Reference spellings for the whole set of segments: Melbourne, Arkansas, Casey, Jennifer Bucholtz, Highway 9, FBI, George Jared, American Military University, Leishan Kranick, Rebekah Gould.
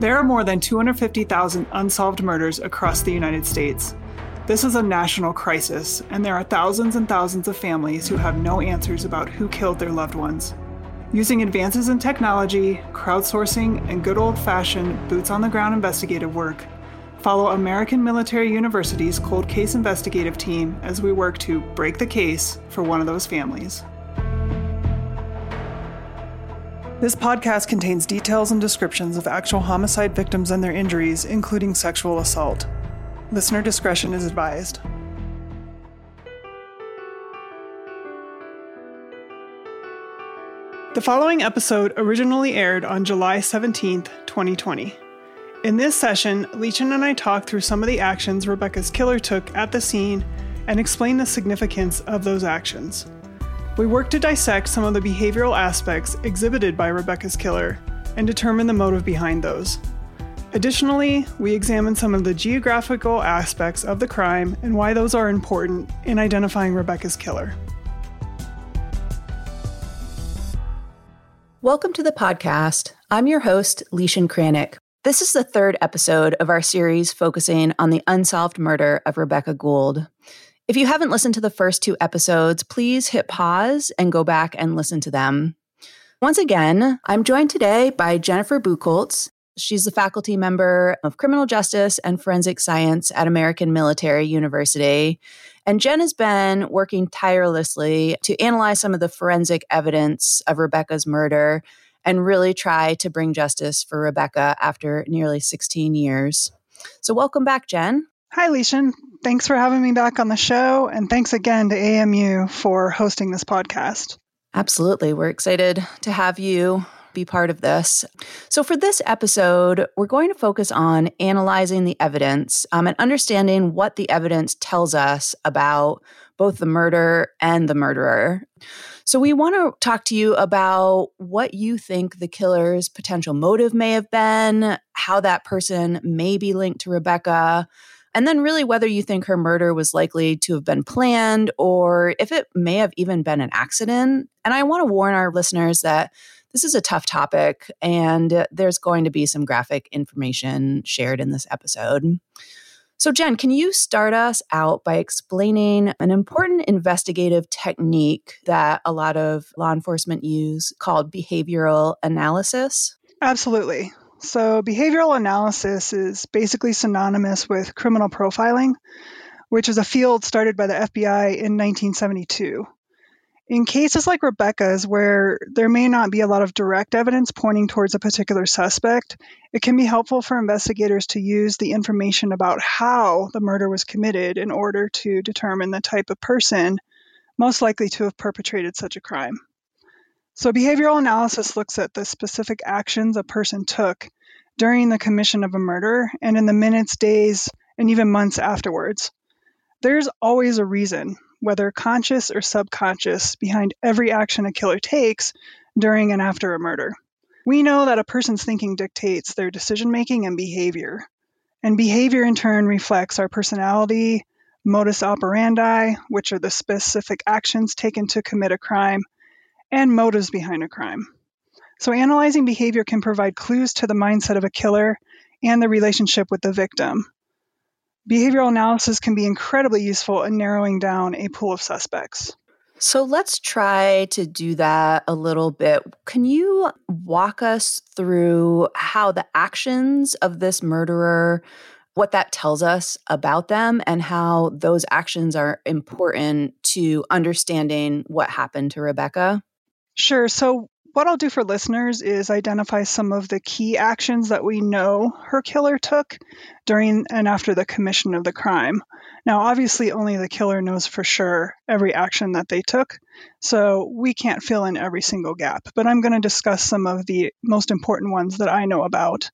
There are more than 250,000 unsolved murders across the United States. This is a national crisis, and there are thousands and thousands of families who have no answers about who killed their loved ones. Using advances in technology, crowdsourcing, and good old-fashioned boots-on-the-ground investigative work, follow American Military University's Cold Case Investigative Team as we work to break the case for one of those families. This podcast contains details and descriptions of actual homicide victims and their injuries, including sexual assault. Listener discretion is advised. The following episode originally aired on July 17th, 2020. In this session, Leishan and I talk through some of the actions Rebekah's killer took at the scene and explain the significance of those actions. We work to dissect some of the behavioral aspects exhibited by Rebekah's killer and determine the motive behind those. Additionally, we examine some of the geographical aspects of the crime and why those are important in identifying Rebekah's killer. Welcome to the podcast. I'm your host, Leishan Kranick. This is the third episode of our series focusing on the unsolved murder of Rebekah Gould. If you haven't listened to the first two episodes, please hit pause and go back and listen to them. Once again, I'm joined today by Jennifer Bucholtz. She's a faculty member of criminal justice and forensic science at American Military University. And Jen has been working tirelessly to analyze some of the forensic evidence of Rebekah's murder and really try to bring justice for Rebekah after nearly 16 years. So welcome back, Jen. Hi, Leishan. Thanks for having me back on the show. And thanks again to AMU for hosting this podcast. Absolutely. We're excited to have you be part of this. So for this episode, we're going to focus on analyzing the evidence and understanding what the evidence tells us about both the murder and the murderer. So we want to talk to you about what you think the killer's potential motive may have been, how that person may be linked to Rebekah, and then really whether you think her murder was likely to have been planned or if it may have even been an accident. And I want to warn our listeners that this is a tough topic, and there's going to be some graphic information shared in this episode. So, Jen, can you start us out by explaining an important investigative technique that a lot of law enforcement use called behavioral analysis? Absolutely. So, behavioral analysis is basically synonymous with criminal profiling, which is a field started by the FBI in 1972. In cases like Rebekah's, where there may not be a lot of direct evidence pointing towards a particular suspect, it can be helpful for investigators to use the information about how the murder was committed in order to determine the type of person most likely to have perpetrated such a crime. So behavioral analysis looks at the specific actions a person took during the commission of a murder and in the minutes, days, and even months afterwards. There's always a reason, whether conscious or subconscious, behind every action a killer takes during and after a murder. We know that a person's thinking dictates their decision-making and behavior in turn reflects our personality, modus operandi, which are the specific actions taken to commit a crime, and motives behind a crime. So analyzing behavior can provide clues to the mindset of a killer and the relationship with the victim. Behavioral analysis can be incredibly useful in narrowing down a pool of suspects. So let's try to do that a little bit. Can you walk us through how the actions of this murderer, what that tells us about them, and how those actions are important to understanding what happened to Rebekah? Sure. So what I'll do for listeners is identify some of the key actions that we know her killer took during and after the commission of the crime. Now, obviously, only the killer knows for sure every action that they took, so we can't fill in every single gap. But I'm going to discuss some of the most important ones that I know about.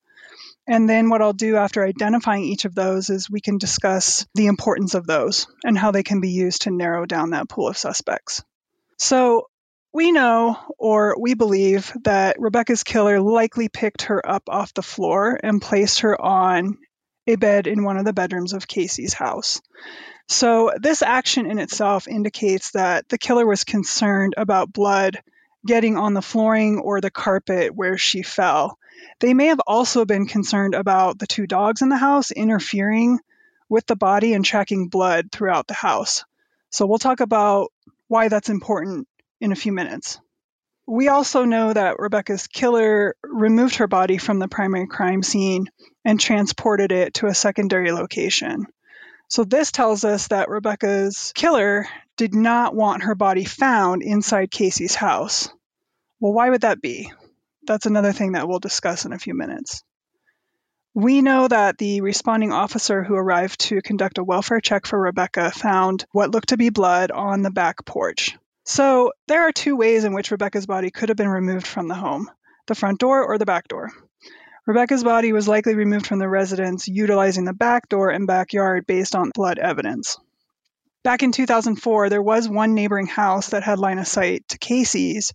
And then what I'll do after identifying each of those is we can discuss the importance of those and how they can be used to narrow down that pool of suspects. So we know, or we believe, that Rebekah's killer likely picked her up off the floor and placed her on a bed in one of the bedrooms of Casey's house. So this action in itself indicates that the killer was concerned about blood getting on the flooring or the carpet where she fell, They may have also been concerned about the two dogs in the house interfering with the body and tracking blood throughout the house. So we'll talk about why that's important in a few minutes. We also know that Rebekah's killer removed her body from the primary crime scene and transported it to a secondary location. So this tells us that Rebekah's killer did not want her body found inside Casey's house. Well, why would that be? That's another thing that we'll discuss in a few minutes. We know that the responding officer who arrived to conduct a welfare check for Rebekah found what looked to be blood on the back porch. So there are two ways in which Rebekah's body could have been removed from the home, the front door or the back door. Rebekah's body was likely removed from the residence utilizing the back door and backyard based on blood evidence. Back in 2004, there was one neighboring house that had line of sight to Casey's.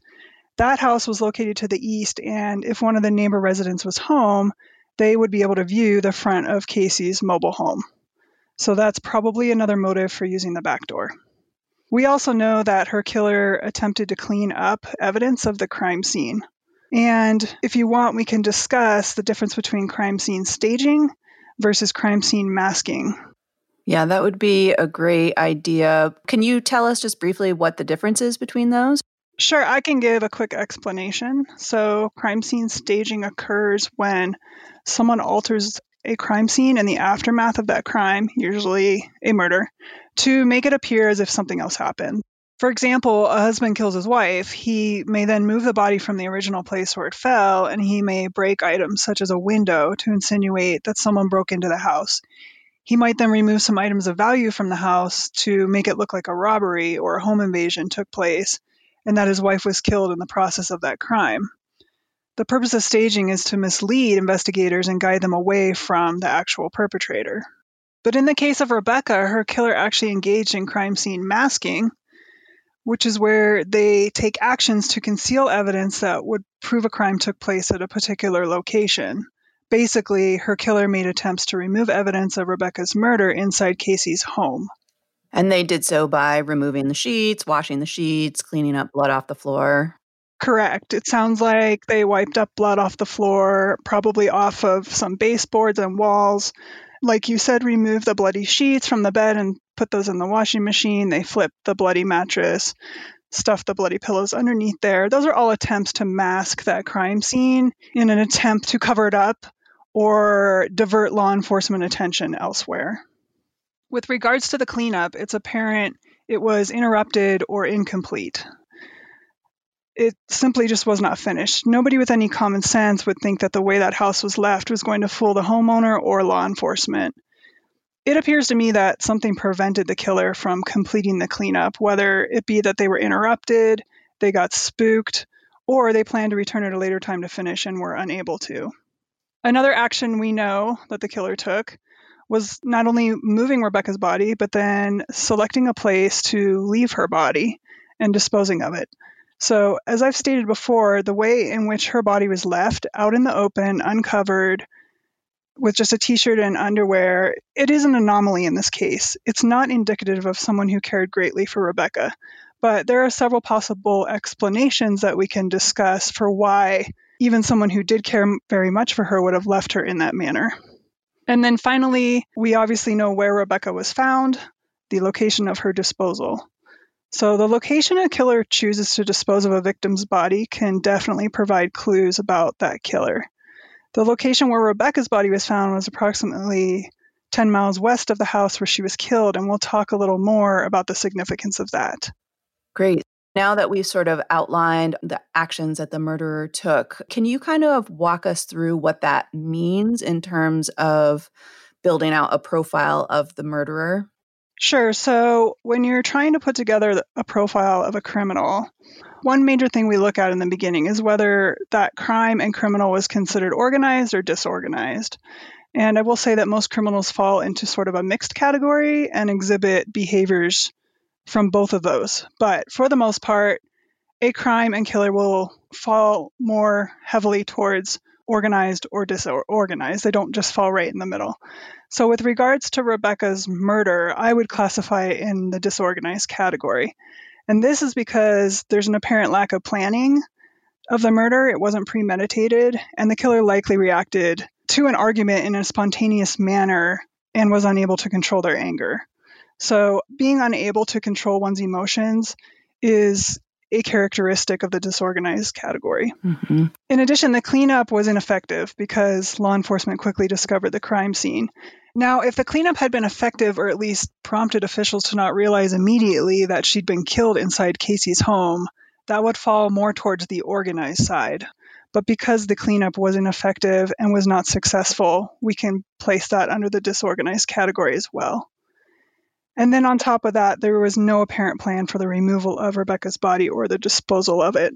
That house was located to the east, and if one of the neighbor residents was home, they would be able to view the front of Casey's mobile home. So that's probably another motive for using the back door. We also know that her killer attempted to clean up evidence of the crime scene. And if you want, we can discuss the difference between crime scene staging versus crime scene masking. Yeah, that would be a great idea. Can you tell us just briefly what the difference is between those? Sure, I can give a quick explanation. So crime scene staging occurs when someone alters a crime scene in the aftermath of that crime, usually a murder, to make it appear as if something else happened. For example, a husband kills his wife. He may then move the body from the original place where it fell, and he may break items such as a window to insinuate that someone broke into the house. He might then remove some items of value from the house to make it look like a robbery or a home invasion took place, and that his wife was killed in the process of that crime. The purpose of staging is to mislead investigators and guide them away from the actual perpetrator. But in the case of Rebekah, her killer actually engaged in crime scene masking, which is where they take actions to conceal evidence that would prove a crime took place at a particular location. Basically, her killer made attempts to remove evidence of Rebekah's murder inside Casey's home. And they did so by removing the sheets, washing the sheets, cleaning up blood off the floor. Correct. It sounds like they wiped up blood off the floor, probably off of some baseboards and walls. Like you said, remove the bloody sheets from the bed and put those in the washing machine. They flipped the bloody mattress, stuffed the bloody pillows underneath there. Those are all attempts to mask that crime scene in an attempt to cover it up or divert law enforcement attention elsewhere. With regards to the cleanup, it's apparent it was interrupted or incomplete. It simply just was not finished. Nobody with any common sense would think that the way that house was left was going to fool the homeowner or law enforcement. It appears to me that something prevented the killer from completing the cleanup, whether it be that they were interrupted, they got spooked, or they planned to return at a later time to finish and were unable to. Another action we know that the killer took was not only moving Rebekah's body, but then selecting a place to leave her body and disposing of it. So, as I've stated before, the way in which her body was left out in the open, uncovered, with just a t-shirt and underwear, it is an anomaly in this case. It's not indicative of someone who cared greatly for Rebekah, but there are several possible explanations that we can discuss for why even someone who did care very much for her would have left her in that manner. And then finally, we obviously know where Rebekah was found, the location of her disposal. So the location a killer chooses to dispose of a victim's body can definitely provide clues about that killer. The location where Rebekah's body was found was approximately 10 miles west of the house where she was killed, and we'll talk a little more about the significance of that. Great. Now that we've sort of outlined the actions that the murderer took, can you kind of walk us through what that means in terms of building out a profile of the murderer? Sure. So when you're trying to put together a profile of a criminal, one major thing we look at in the beginning is whether that crime and criminal was considered organized or disorganized. And I will say that most criminals fall into sort of a mixed category and exhibit behaviors from both of those. But for the most part, a crime and killer will fall more heavily towards organized or disorganized. They don't just fall right in the middle. So with regards to Rebekah's murder, I would classify it in the disorganized category. And this is because there's an apparent lack of planning, of the murder. It wasn't premeditated, and the killer likely reacted to an argument in a spontaneous manner and was unable to control their anger. So being unable to control one's emotions is a characteristic of the disorganized category. Mm-hmm. In addition, the cleanup was ineffective because law enforcement quickly discovered the crime scene. Now, if the cleanup had been effective, or at least prompted officials to not realize immediately that she'd been killed inside Casey's home, that would fall more towards the organized side. But because the cleanup was ineffective and was not successful, we can place that under the disorganized category as well. And then on top of that, there was no apparent plan for the removal of Rebekah's body or the disposal of it.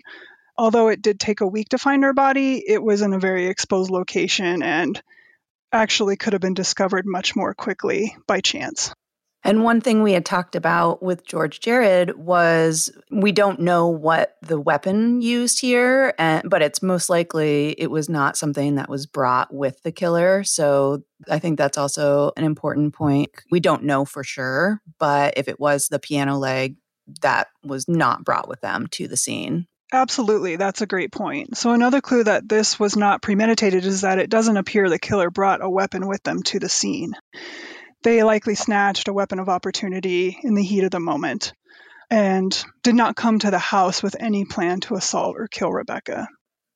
Although it did take a week to find her body, it was in a very exposed location and actually could have been discovered much more quickly by chance. And one thing we had talked about with George Jared was we don't know what the weapon used here, but it's most likely it was not something that was brought with the killer. So I think that's also an important point. We don't know for sure, but if it was the piano leg, that was not brought with them to the scene. Absolutely. That's a great point. So another clue that this was not premeditated is that it doesn't appear the killer brought a weapon with them to the scene. They likely snatched a weapon of opportunity in the heat of the moment and did not come to the house with any plan to assault or kill Rebekah.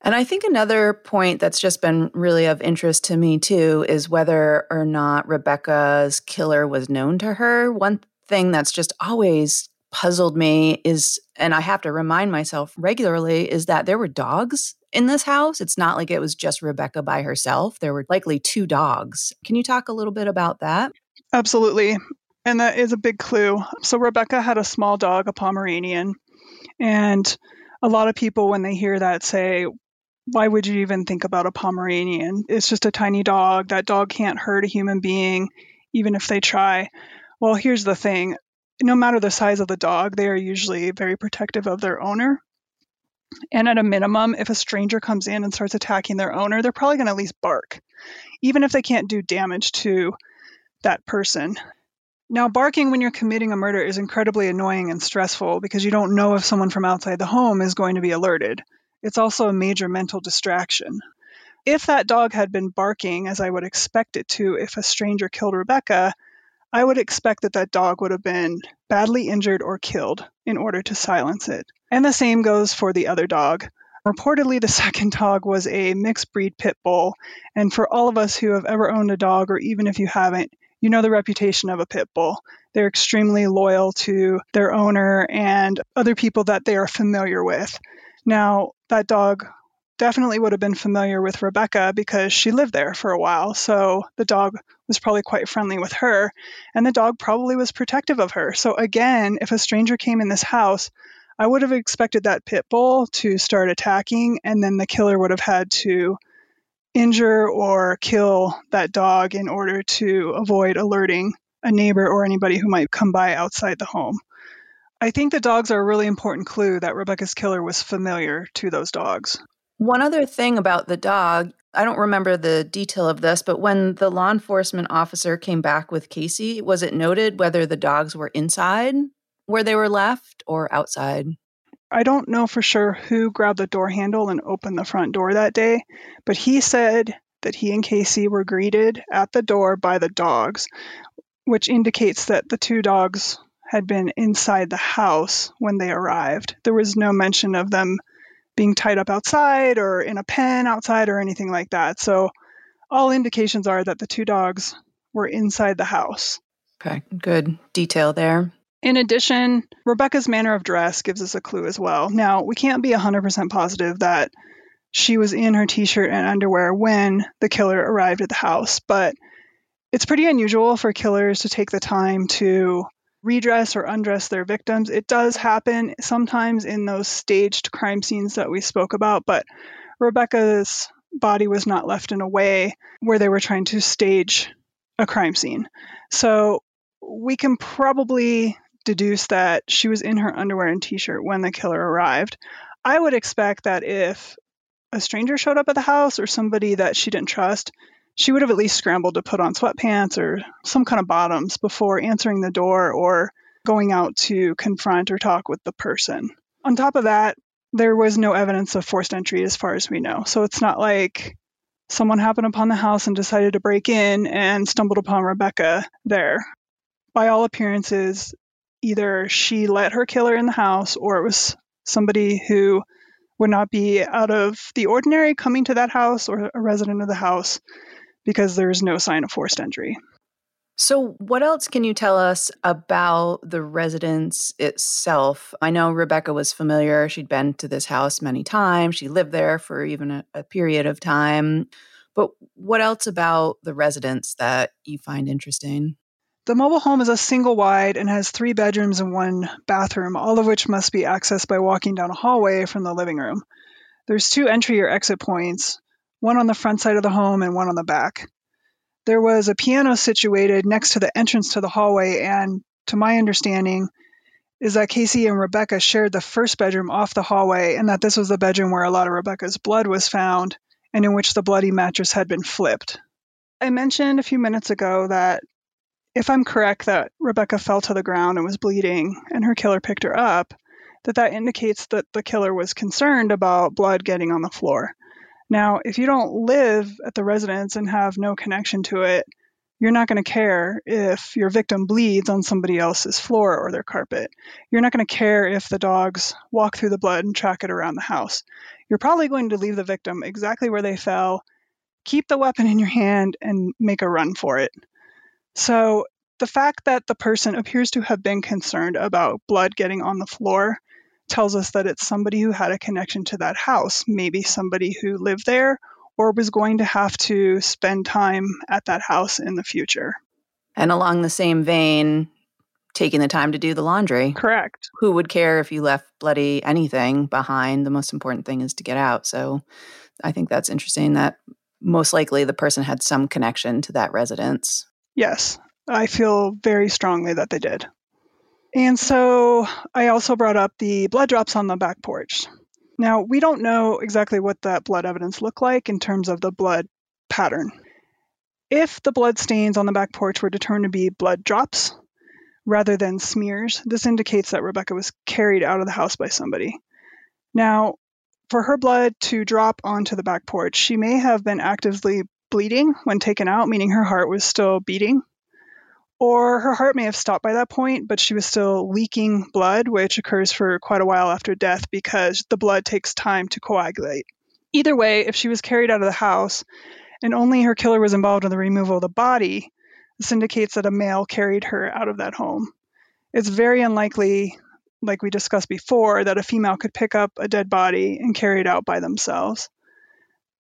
And I think another point that's just been really of interest to me, too, is whether or not Rebekah's killer was known to her. One thing that's just always puzzled me is, and I have to remind myself regularly, is that there were dogs in this house. It's not like it was just Rebekah by herself. There were likely two dogs. Can you talk a little bit about that? Absolutely. And that is a big clue. So Rebekah had a small dog, a Pomeranian. And a lot of people, when they hear that, say, why would you even think about a Pomeranian? It's just a tiny dog. That dog can't hurt a human being, even if they try. Well, here's the thing. No matter the size of the dog, they are usually very protective of their owner. And at a minimum, if a stranger comes in and starts attacking their owner, they're probably going to at least bark, even if they can't do damage to that person. Now, barking when you're committing a murder is incredibly annoying and stressful because you don't know if someone from outside the home is going to be alerted. It's also a major mental distraction. If that dog had been barking, as I would expect it to if a stranger killed Rebekah, I would expect that that dog would have been badly injured or killed in order to silence it. And the same goes for the other dog. Reportedly, the second dog was a mixed breed pit bull. And for all of us who have ever owned a dog, or even if you haven't, you know the reputation of a pit bull. They're extremely loyal to their owner and other people that they are familiar with. Now, that dog definitely would have been familiar with Rebekah because she lived there for a while. So the dog was probably quite friendly with her, and the dog probably was protective of her. So again, if a stranger came in this house, I would have expected that pit bull to start attacking, and then the killer would have had to injure or kill that dog in order to avoid alerting a neighbor or anybody who might come by outside the home. I think the dogs are a really important clue that Rebekah's killer was familiar to those dogs. One other thing about the dog, I don't remember the detail of this, but when the law enforcement officer came back with Casey, was it noted whether the dogs were inside where they were left or outside? I don't know for sure who grabbed the door handle and opened the front door that day, but he said that he and Casey were greeted at the door by the dogs, which indicates that the two dogs had been inside the house when they arrived. There was no mention of them being tied up outside or in a pen outside or anything like that. So all indications are that the two dogs were inside the house. Okay, good detail there. In addition, Rebekah's manner of dress gives us a clue as well. Now, we can't be 100% positive that she was in her t-shirt and underwear when the killer arrived at the house, but it's pretty unusual for killers to take the time to redress or undress their victims. It does happen sometimes in those staged crime scenes that we spoke about, but Rebekah's body was not left in a way where they were trying to stage a crime scene. So we can probably deduce that she was in her underwear and t-shirt when the killer arrived. I would expect that if a stranger showed up at the house or somebody that she didn't trust, she would have at least scrambled to put on sweatpants or some kind of bottoms before answering the door or going out to confront or talk with the person. On top of that, there was no evidence of forced entry as far as we know. So it's not like someone happened upon the house and decided to break in and stumbled upon Rebekah there. By all appearances, either she let her killer in the house, or it was somebody who would not be out of the ordinary coming to that house or a resident of the house, because there is no sign of forced entry. So what else can you tell us about the residence itself? I know Rebekah was familiar. She'd been to this house many times. She lived there for even a period of time. But what else about the residence that you find interesting? The mobile home is a single wide and has 3 bedrooms and 1 bathroom, all of which must be accessed by walking down a hallway from the living room. There's 2 entry or exit points, one on the front side of the home and one on the back. There was a piano situated next to the entrance to the hallway, and to my understanding is that Casey and Rebekah shared the first bedroom off the hallway, and that this was the bedroom where a lot of Rebekah's blood was found and in which the bloody mattress had been flipped. I mentioned a few minutes ago that, if I'm correct, that Rebekah fell to the ground and was bleeding and her killer picked her up, that indicates that the killer was concerned about blood getting on the floor. Now, if you don't live at the residence and have no connection to it, you're not going to care if your victim bleeds on somebody else's floor or their carpet. You're not going to care if the dogs walk through the blood and track it around the house. You're probably going to leave the victim exactly where they fell, keep the weapon in your hand, and make a run for it. So the fact that the person appears to have been concerned about blood getting on the floor tells us that it's somebody who had a connection to that house, maybe somebody who lived there or was going to have to spend time at that house in the future. And along the same vein, taking the time to do the laundry. Correct. Who would care if you left bloody anything behind? The most important thing is to get out. So I think that's interesting that most likely the person had some connection to that residence. Yes, I feel very strongly that they did. And so I also brought up the blood drops on the back porch. Now, we don't know exactly what that blood evidence looked like in terms of the blood pattern. If the blood stains on the back porch were determined to be blood drops rather than smears, this indicates that Rebekah was carried out of the house by somebody. Now, for her blood to drop onto the back porch, she may have been actively bleeding when taken out, meaning her heart was still beating. Or her heart may have stopped by that point, but she was still leaking blood, which occurs for quite a while after death because the blood takes time to coagulate. Either way, if she was carried out of the house and only her killer was involved in the removal of the body, this indicates that a male carried her out of that home. It's very unlikely, like we discussed before, that a female could pick up a dead body and carry it out by themselves.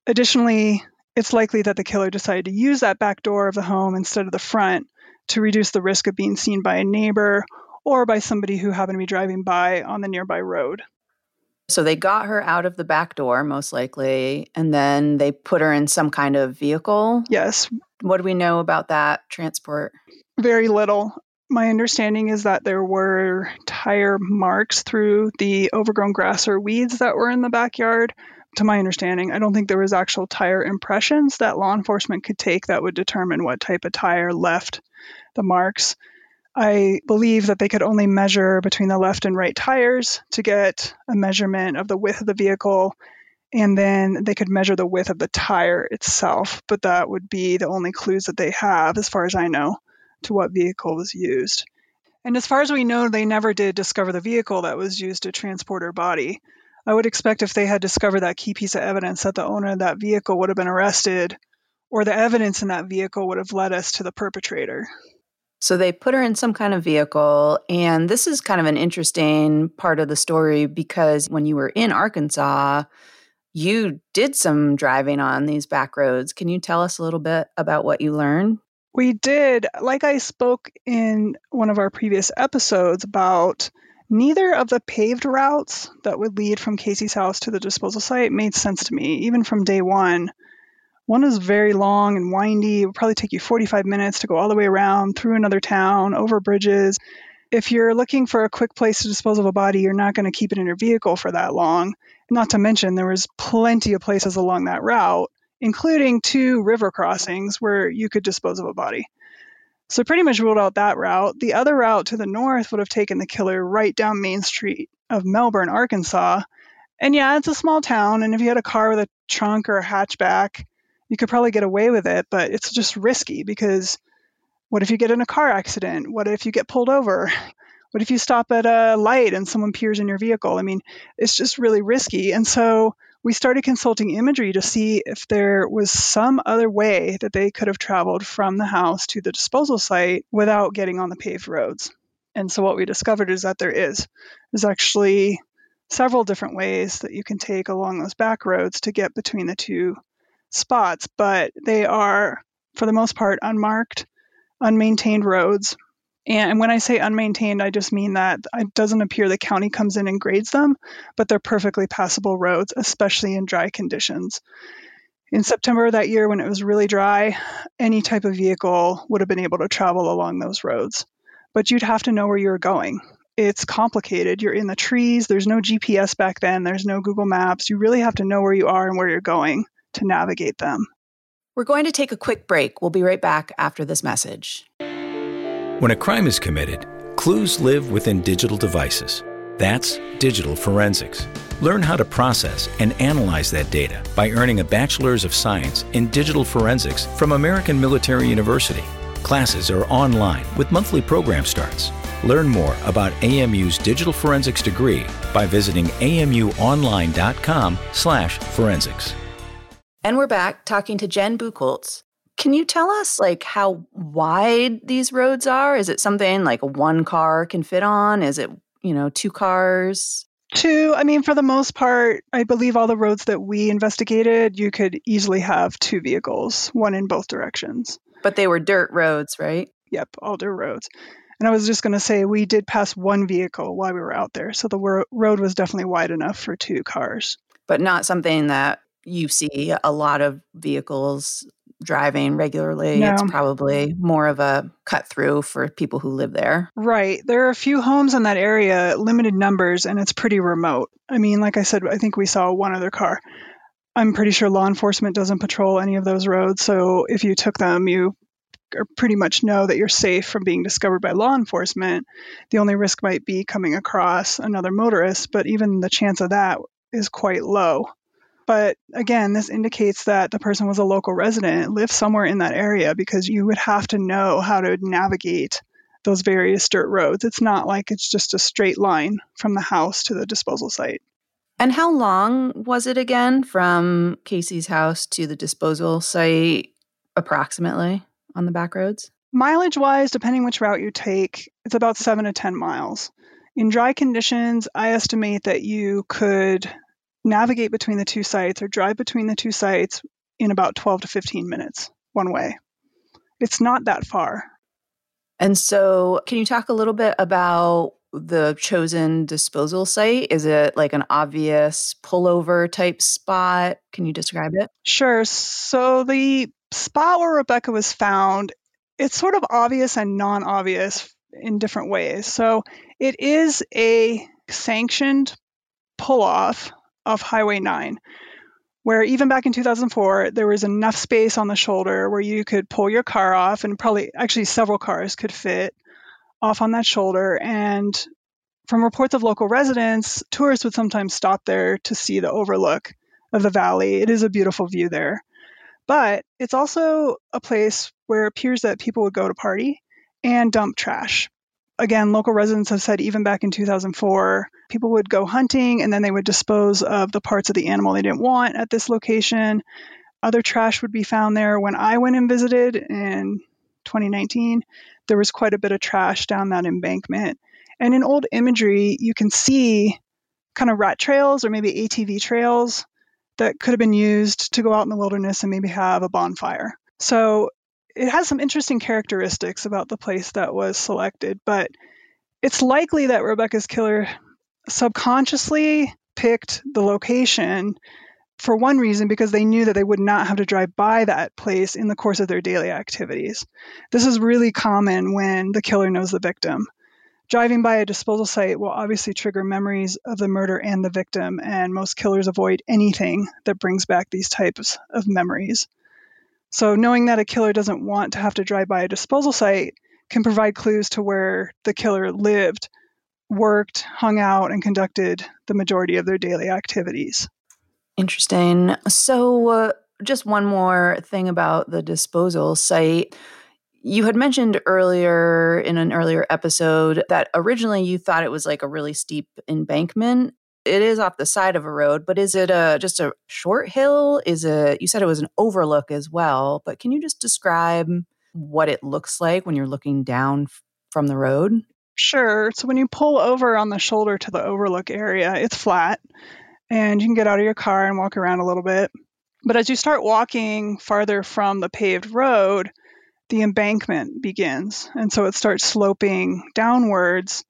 Additionally, it's likely that the killer decided to use that back door of the home instead of the front to reduce the risk of being seen by a neighbor or by somebody who happened to be driving by on the nearby road. So they got her out of the back door, most likely, and then they put her in some kind of vehicle? Yes. What do we know about that transport? Very little. My understanding is that there were tire marks through the overgrown grass or weeds that were in the backyard. To my understanding, I don't think there was actual tire impressions that law enforcement could take that would determine what type of tire left the marks. I believe that they could only measure between the left and right tires to get a measurement of the width of the vehicle, and then they could measure the width of the tire itself. But that would be the only clues that they have, as far as I know, to what vehicle was used. And as far as we know, they never did discover the vehicle that was used to transport her body. I would expect if they had discovered that key piece of evidence that the owner of that vehicle would have been arrested, or the evidence in that vehicle would have led us to the perpetrator. So they put her in some kind of vehicle, and this is kind of an interesting part of the story because when you were in Arkansas, you did some driving on these back roads. Can you tell us a little bit about what you learned? We did. Like I spoke in one of our previous episodes about, neither of the paved routes that would lead from Casey's house to the disposal site made sense to me, even from day one. One is very long and windy. It would probably take you 45 minutes to go all the way around, through another town, over bridges. If you're looking for a quick place to dispose of a body, you're not going to keep it in your vehicle for that long. Not to mention, there was plenty of places along that route, including 2 river crossings where you could dispose of a body. So pretty much ruled out that route. The other route to the north would have taken the killer right down Main Street of Melbourne, Arkansas, And yeah, it's a small town, and if you had a car with a trunk or a hatchback, you could probably get away with it, but it's just risky because what if you get in a car accident? What if you get pulled over? What if you stop at a light and someone peers in your vehicle? I mean, it's just really risky. And so we started consulting imagery to see if there was some other way that they could have traveled from the house to the disposal site without getting on the paved roads. And so what we discovered is that there is. There's actually several different ways that you can take along those back roads to get between the two spots, but they are, for the most part, unmarked, unmaintained roads. And when I say unmaintained, I just mean that it doesn't appear the county comes in and grades them, but they're perfectly passable roads, especially in dry conditions. In September of that year, when it was really dry, any type of vehicle would have been able to travel along those roads, but you'd have to know where you were going. It's complicated. You're in the trees. There's no GPS back then. There's no Google Maps. You really have to know where you are and where you're going to navigate them. We're going to take a quick break. We'll be right back after this message. When a crime is committed, clues live within digital devices. That's digital forensics. Learn how to process and analyze that data by earning a Bachelor's of Science in Digital Forensics from American Military University. Classes are online with monthly program starts. Learn more about AMU's digital forensics degree by visiting amuonline.com/forensics. And we're back talking to Jen Bucholtz. Can you tell us how wide these roads are? Is it something like one car can fit on? Is it, two cars? Two. I mean, for the most part, I believe all the roads that we investigated, you could easily have two vehicles, one in both directions. But they were dirt roads, right? Yep, all dirt roads. And I was just going to say, we did pass one vehicle while we were out there. So the road was definitely wide enough for two cars. But not something that you see a lot of vehicles driving regularly. No. It's probably more of a cut through for people who live there. Right. There are a few homes in that area, limited numbers, and it's pretty remote. I mean, like I said, I think we saw one other car. I'm pretty sure law enforcement doesn't patrol any of those roads. So if you took them, you pretty much know that you're safe from being discovered by law enforcement. The only risk might be coming across another motorist, but even the chance of that is quite low. But again, this indicates that the person was a local resident, lived somewhere in that area, because you would have to know how to navigate those various dirt roads. It's not like it's just a straight line from the house to the disposal site. And how long was it again from Casey's house to the disposal site approximately on the back roads? Mileage-wise, depending which route you take, it's about 7 to 10 miles. In dry conditions, I estimate that you could navigate between the two sites or drive between the two sites in about 12 to 15 minutes one way. It's not that far. And so can you talk a little bit about the chosen disposal site? Is it like an obvious pullover type spot? Can you describe it? Sure. So the spot where Rebekah was found, it's sort of obvious and non-obvious in different ways. So it is a sanctioned pull-off of Highway 9, where even back in 2004, there was enough space on the shoulder where you could pull your car off, and probably actually several cars could fit off on that shoulder. And from reports of local residents, tourists would sometimes stop there to see the overlook of the valley. It is a beautiful view there. But it's also a place where it appears that people would go to party and dump trash. Again, local residents have said even back in 2004, people would go hunting and then they would dispose of the parts of the animal they didn't want at this location. Other trash would be found there. When I went and visited in 2019, there was quite a bit of trash down that embankment. And in old imagery, you can see kind of rat trails or maybe ATV trails that could have been used to go out in the wilderness and maybe have a bonfire. So it has some interesting characteristics about the place that was selected, but it's likely that Rebekah's killer subconsciously picked the location for one reason, because they knew that they would not have to drive by that place in the course of their daily activities. This is really common when the killer knows the victim. Driving by a disposal site will obviously trigger memories of the murder and the victim, and most killers avoid anything that brings back these types of memories. So knowing that a killer doesn't want to have to drive by a disposal site can provide clues to where the killer lived worked, hung out, and conducted the majority of their daily activities. Interesting. So just one more thing about the disposal site. You had mentioned earlier in an earlier episode that originally you thought it was like a really steep embankment. It is off the side of a road, but is it just a short hill? Is it? You said it was an overlook as well, but can you just describe what it looks like when you're looking down from the road? Sure. So when you pull over on the shoulder to the overlook area, it's flat and you can get out of your car and walk around a little bit. But as you start walking farther from the paved road, the embankment begins. And so it starts sloping downwards.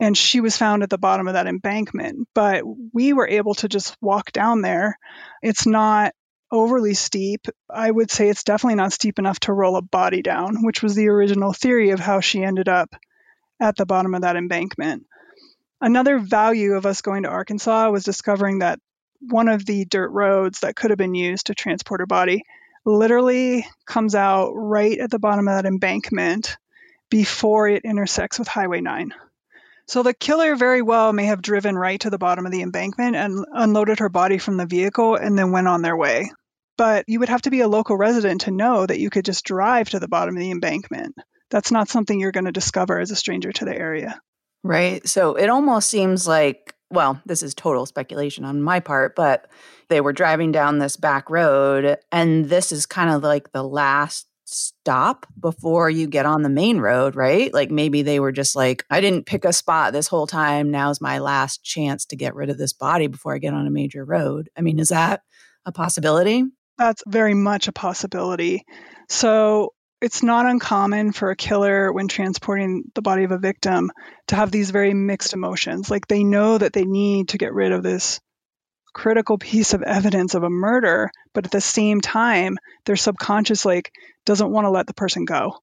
And she was found at the bottom of that embankment. But we were able to just walk down there. It's not overly steep. I would say it's definitely not steep enough to roll a body down, which was the original theory of how she ended up at the bottom of that embankment. Another value of us going to Arkansas was discovering that one of the dirt roads that could have been used to transport her body literally comes out right at the bottom of that embankment before it intersects with Highway 9. So the killer very well may have driven right to the bottom of the embankment and unloaded her body from the vehicle and then went on their way. But you would have to be a local resident to know that you could just drive to the bottom of the embankment. That's not something you're going to discover as a stranger to the area. Right. So it almost seems like, well, this is total speculation on my part, but they were driving down this back road, and this is kind of like the last stop before you get on the main road, right? Like maybe they were just like, I didn't pick a spot this whole time. Now's my last chance to get rid of this body before I get on a major road. I mean, is that a possibility? That's very much a possibility. So it's not uncommon for a killer when transporting the body of a victim to have these very mixed emotions. Like they know that they need to get rid of this critical piece of evidence of a murder, but at the same time, their subconscious like doesn't want to let the person go.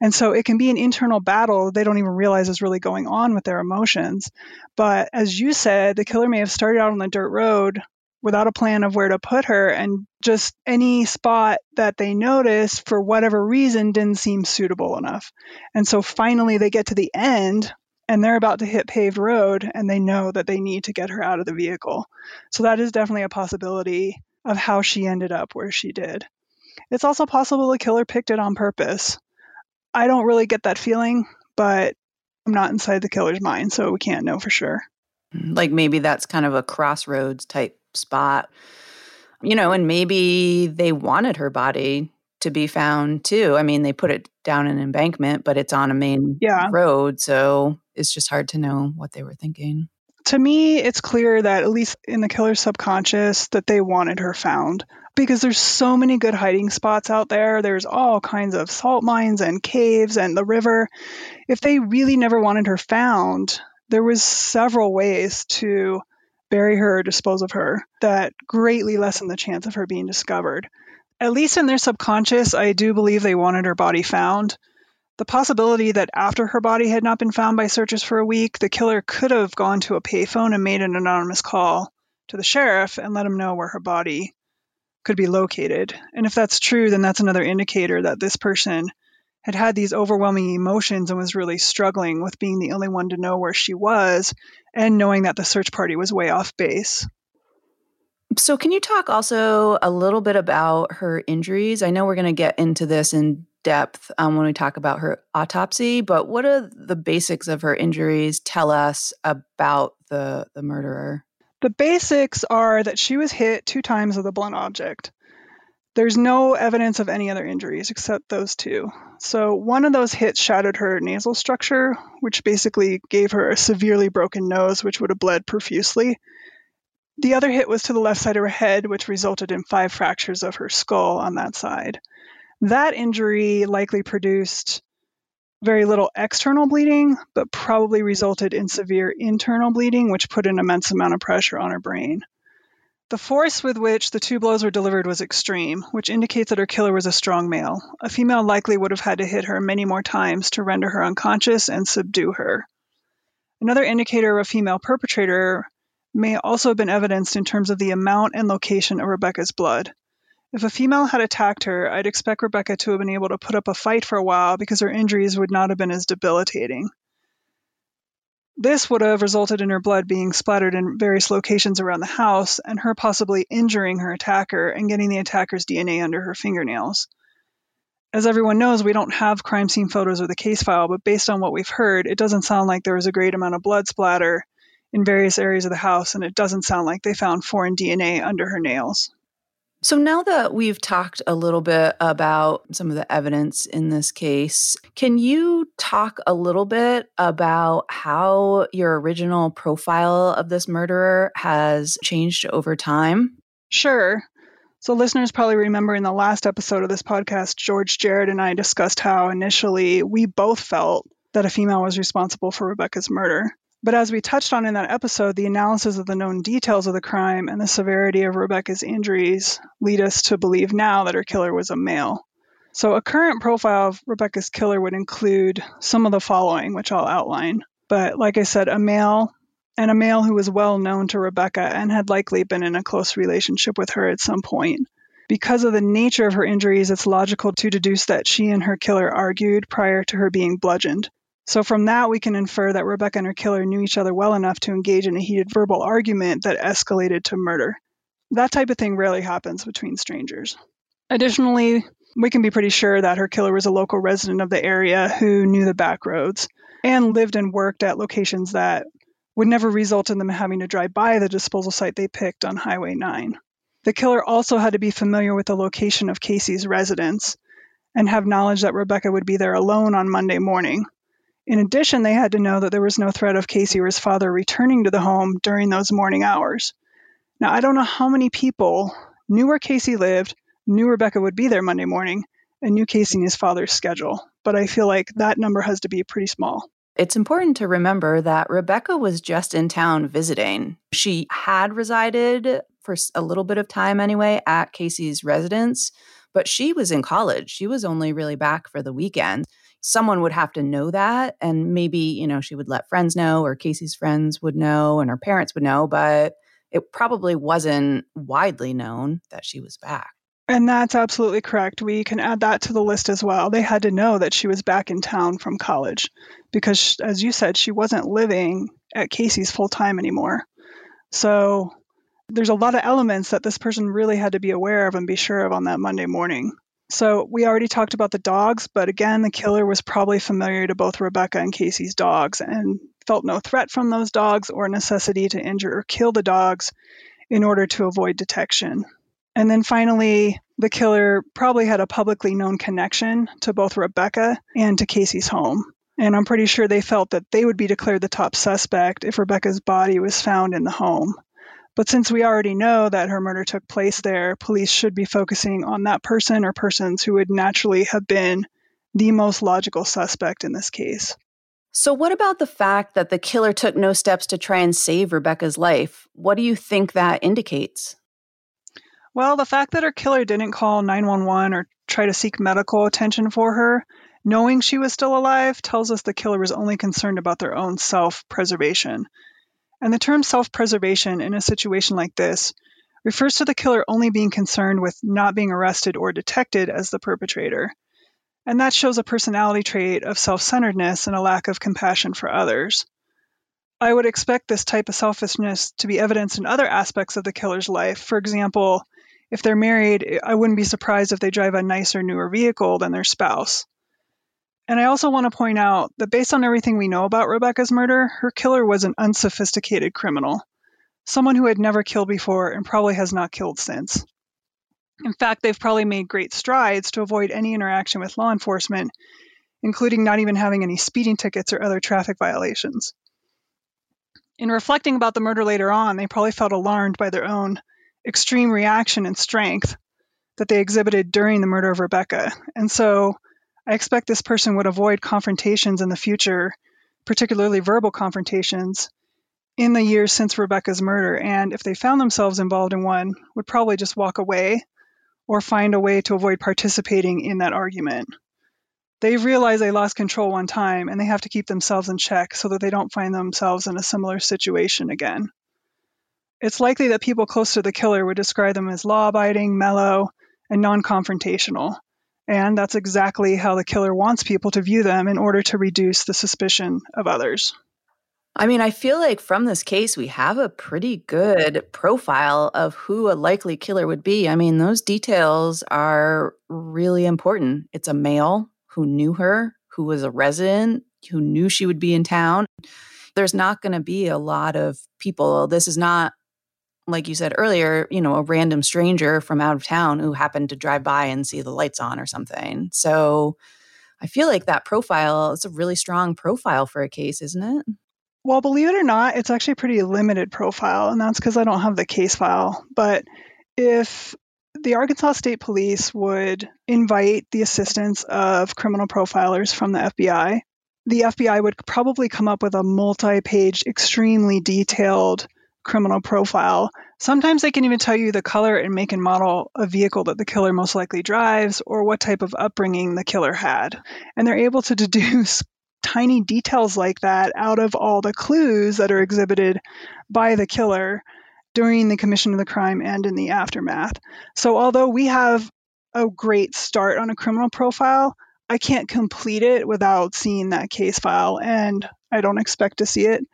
And so it can be an internal battle they don't even realize is really going on with their emotions. But as you said, the killer may have started out on the dirt road without a plan of where to put her, and just any spot that they noticed for whatever reason didn't seem suitable enough. And so finally they get to the end and they're about to hit paved road and they know that they need to get her out of the vehicle. So that is definitely a possibility of how she ended up where she did. It's also possible the killer picked it on purpose. I don't really get that feeling, but I'm not inside the killer's mind, so we can't know for sure. Like maybe that's kind of a crossroads type spot, you know, and maybe they wanted her body to be found too. I mean, they put it down an embankment, but it's on a main road. So it's just hard to know what they were thinking. To me, it's clear that at least in the killer's subconscious that they wanted her found because there's so many good hiding spots out there. There's all kinds of salt mines and caves and the river. If they really never wanted her found, there was several ways to bury her or dispose of her that greatly lessened the chance of her being discovered. At least in their subconscious, I do believe they wanted her body found. The possibility that after her body had not been found by searchers for a week, the killer could have gone to a payphone and made an anonymous call to the sheriff and let him know where her body could be located. And if that's true, then that's another indicator that this person had had these overwhelming emotions and was really struggling with being the only one to know where she was and knowing that the search party was way off base. So can you talk also a little bit about her injuries? I know we're going to get into this in depth when we talk about her autopsy, but what do the basics of her injuries tell us about the murderer? The basics are that she was hit 2 times with a blunt object. There's no evidence of any other injuries except those 2. So one of those hits shattered her nasal structure, which basically gave her a severely broken nose, which would have bled profusely. The other hit was to the left side of her head, which resulted in 5 fractures of her skull on that side. That injury likely produced very little external bleeding, but probably resulted in severe internal bleeding, which put an immense amount of pressure on her brain. The force with which the 2 blows were delivered was extreme, which indicates that her killer was a strong male. A female likely would have had to hit her many more times to render her unconscious and subdue her. Another indicator of a female perpetrator may also have been evidenced in terms of the amount and location of Rebekah's blood. If a female had attacked her, I'd expect Rebekah to have been able to put up a fight for a while because her injuries would not have been as debilitating. This would have resulted in her blood being splattered in various locations around the house and her possibly injuring her attacker and getting the attacker's DNA under her fingernails. As everyone knows, we don't have crime scene photos or the case file, but based on what we've heard, it doesn't sound like there was a great amount of blood splatter in various areas of the house, and it doesn't sound like they found foreign DNA under her nails. So now that we've talked a little bit about some of the evidence in this case, can you talk a little bit about how your original profile of this murderer has changed over time? Sure. So listeners probably remember in the last episode of this podcast, George Jared and I discussed how initially we both felt that a female was responsible for Rebekah's murder. But as we touched on in that episode, the analysis of the known details of the crime and the severity of Rebekah's injuries lead us to believe now that her killer was a male. So a current profile of Rebekah's killer would include some of the following, which I'll outline. But like I said, a male who was well known to Rebekah and had likely been in a close relationship with her at some point. Because of the nature of her injuries, it's logical to deduce that she and her killer argued prior to her being bludgeoned. So from that, we can infer that Rebekah and her killer knew each other well enough to engage in a heated verbal argument that escalated to murder. That type of thing rarely happens between strangers. Additionally, we can be pretty sure that her killer was a local resident of the area who knew the back roads and lived and worked at locations that would never result in them having to drive by the disposal site they picked on Highway 9. The killer also had to be familiar with the location of Casey's residence and have knowledge that Rebekah would be there alone on Monday morning. In addition, they had to know that there was no threat of Casey or his father returning to the home during those morning hours. Now, I don't know how many people knew where Casey lived, knew Rebekah would be there Monday morning, and knew Casey and his father's schedule, but I feel like that number has to be pretty small. It's important to remember that Rebekah was just in town visiting. She had resided for a little bit of time anyway at Casey's residence, but she was in college. She was only really back for the weekend. Someone would have to know that, and maybe, she would let friends know, or Casey's friends would know, and her parents would know, but it probably wasn't widely known that she was back. And that's absolutely correct. We can add that to the list as well. They had to know that she was back in town from college because, as you said, she wasn't living at Casey's full time anymore. So there's a lot of elements that this person really had to be aware of and be sure of on that Monday morning. So we already talked about the dogs, but again, the killer was probably familiar to both Rebekah and Casey's dogs and felt no threat from those dogs or necessity to injure or kill the dogs in order to avoid detection. And then finally, the killer probably had a publicly known connection to both Rebekah and to Casey's home. And I'm pretty sure they felt that they would be declared the top suspect if Rebekah's body was found in the home. But since we already know that her murder took place there, police should be focusing on that person or persons who would naturally have been the most logical suspect in this case. So what about the fact that the killer took no steps to try and save Rebekah's life? What do you think that indicates? Well, the fact that her killer didn't call 911 or try to seek medical attention for her, knowing she was still alive, tells us the killer was only concerned about their own self-preservation. And the term self-preservation in a situation like this refers to the killer only being concerned with not being arrested or detected as the perpetrator. And that shows a personality trait of self-centeredness and a lack of compassion for others. I would expect this type of selfishness to be evidenced in other aspects of the killer's life. For example, if they're married, I wouldn't be surprised if they drive a nicer, newer vehicle than their spouse. And I also want to point out that based on everything we know about Rebekah's murder, her killer was an unsophisticated criminal, someone who had never killed before and probably has not killed since. In fact, they've probably made great strides to avoid any interaction with law enforcement, including not even having any speeding tickets or other traffic violations. In reflecting about the murder later on, they probably felt alarmed by their own extreme reaction and strength that they exhibited during the murder of Rebekah. And so I expect this person would avoid confrontations in the future, particularly verbal confrontations, in the years since Rebekah's murder, and if they found themselves involved in one, would probably just walk away or find a way to avoid participating in that argument. They realize they lost control one time, and they have to keep themselves in check so that they don't find themselves in a similar situation again. It's likely that people close to the killer would describe them as law-abiding, mellow, and non-confrontational. And that's exactly how the killer wants people to view them in order to reduce the suspicion of others. I mean, I feel like from this case, we have a pretty good profile of who a likely killer would be. I mean, those details are really important. It's a male who knew her, who was a resident, who knew she would be in town. There's not going to be a lot of people. This is not, like you said earlier, you know, a random stranger from out of town who happened to drive by and see the lights on or something. So I feel like that profile, it's a really strong profile for a case, isn't it? Well, believe it or not, it's actually a pretty limited profile, and that's because I don't have the case file. But if the Arkansas State Police would invite the assistance of criminal profilers from the FBI would probably come up with a multi-page, extremely detailed criminal profile. Sometimes they can even tell you the color and make and model of vehicle that the killer most likely drives or what type of upbringing the killer had. And they're able to deduce tiny details like that out of all the clues that are exhibited by the killer during the commission of the crime and in the aftermath. So although we have a great start on a criminal profile, I can't complete it without seeing that case file, and I don't expect to see it.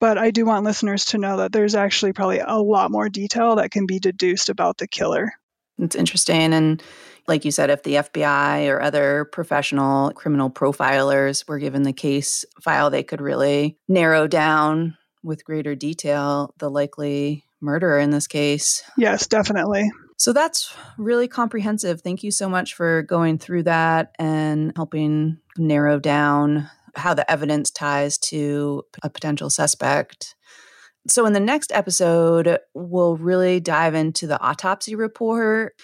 But I do want listeners to know that there's actually probably a lot more detail that can be deduced about the killer. It's interesting. And like you said, if the FBI or other professional criminal profilers were given the case file, they could really narrow down with greater detail the likely murderer in this case. Yes, definitely. So that's really comprehensive. Thank you so much for going through that and helping narrow down how the evidence ties to a potential suspect. So in the next episode, we'll really dive into the autopsy report.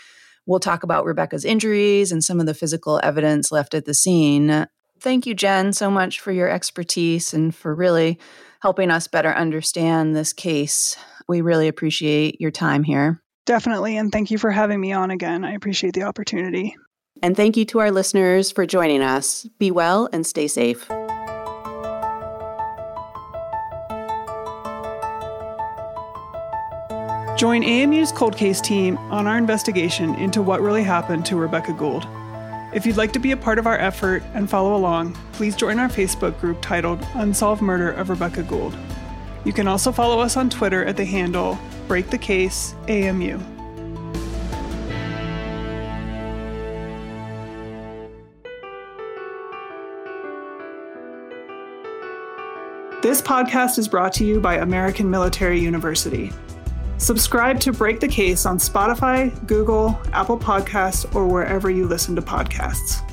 We'll talk about Rebekah's injuries and some of the physical evidence left at the scene. Thank you, Jen, so much for your expertise and for really helping us better understand this case. We really appreciate your time here. Definitely, and thank you for having me on again. I appreciate the opportunity. And thank you to our listeners for joining us. Be well and stay safe. Join AMU's Cold Case team on our investigation into what really happened to Rebekah Gould. If you'd like to be a part of our effort and follow along, please join our Facebook group titled Unsolved Murder of Rebekah Gould. You can also follow us on Twitter at the handle BreakTheCaseAMU. This podcast is brought to you by American Military University. Subscribe to Break the Case on Spotify, Google, Apple Podcasts, or wherever you listen to podcasts.